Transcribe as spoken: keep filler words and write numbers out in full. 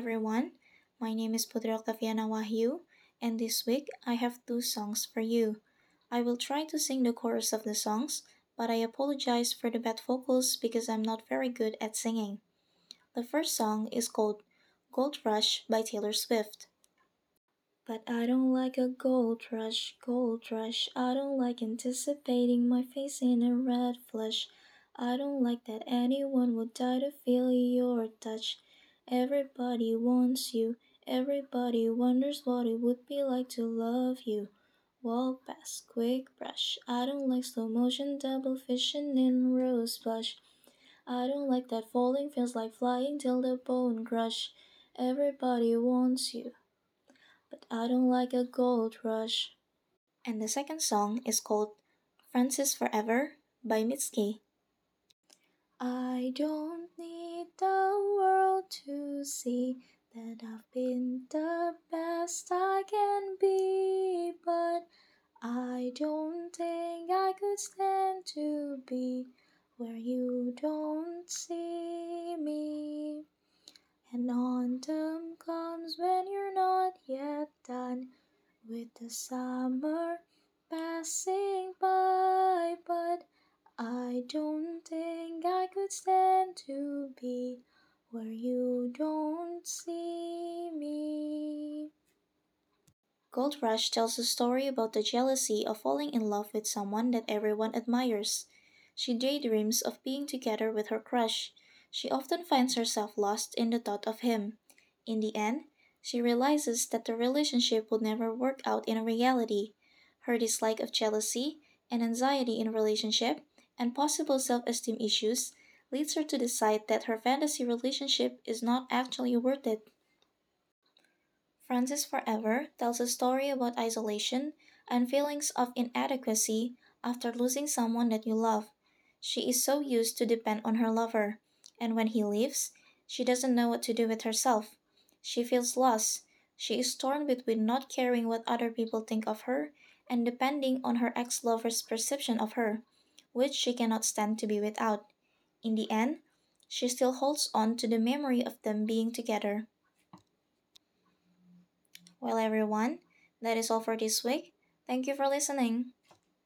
everyone, my name is Poder Octaviana Wahyu, and this week I have two songs for you. I will try to sing the chorus of the songs, but I apologize for the bad vocals because I'm not very good at singing. The first song is called Gold Rush by Taylor Swift. But I don't like a gold rush, gold rush. I don't like anticipating my face in a red flush. I don't like that anyone would die to feel your touch. Everybody wants you. Everybody wonders what it would be like to love you. Walk past, quick brush. I don't like slow motion, double vision in rose blush. I don't like that falling feels like flying till the bone crush. Everybody wants you. But I don't like a gold rush. And the second song is called Francis Forever by Mitski. I don't need the world to see that I've been the best I can be, but I don't think I could stand to be where you don't see me. And autumn comes when you're not yet done with the summer passing by, but I don't think I could stand to be where you don't see me. Gold Rush tells a story about the jealousy of falling in love with someone that everyone admires. She daydreams of being together with her crush. She often finds herself lost in the thought of him. In the end, she realizes that the relationship will never work out in reality. Her dislike of jealousy and anxiety in relationship and possible self-esteem issues leads her to decide that her fantasy relationship is not actually worth it. Francis Forever tells a story about isolation and feelings of inadequacy after losing someone that you love. She is so used to depend on her lover, and when he leaves, she doesn't know what to do with herself. She feels lost. She is torn between not caring what other people think of her and depending on her ex-lover's perception of her, which she cannot stand to be without. In the end, she still holds on to the memory of them being together. Well, everyone, that is all for this week. Thank you for listening.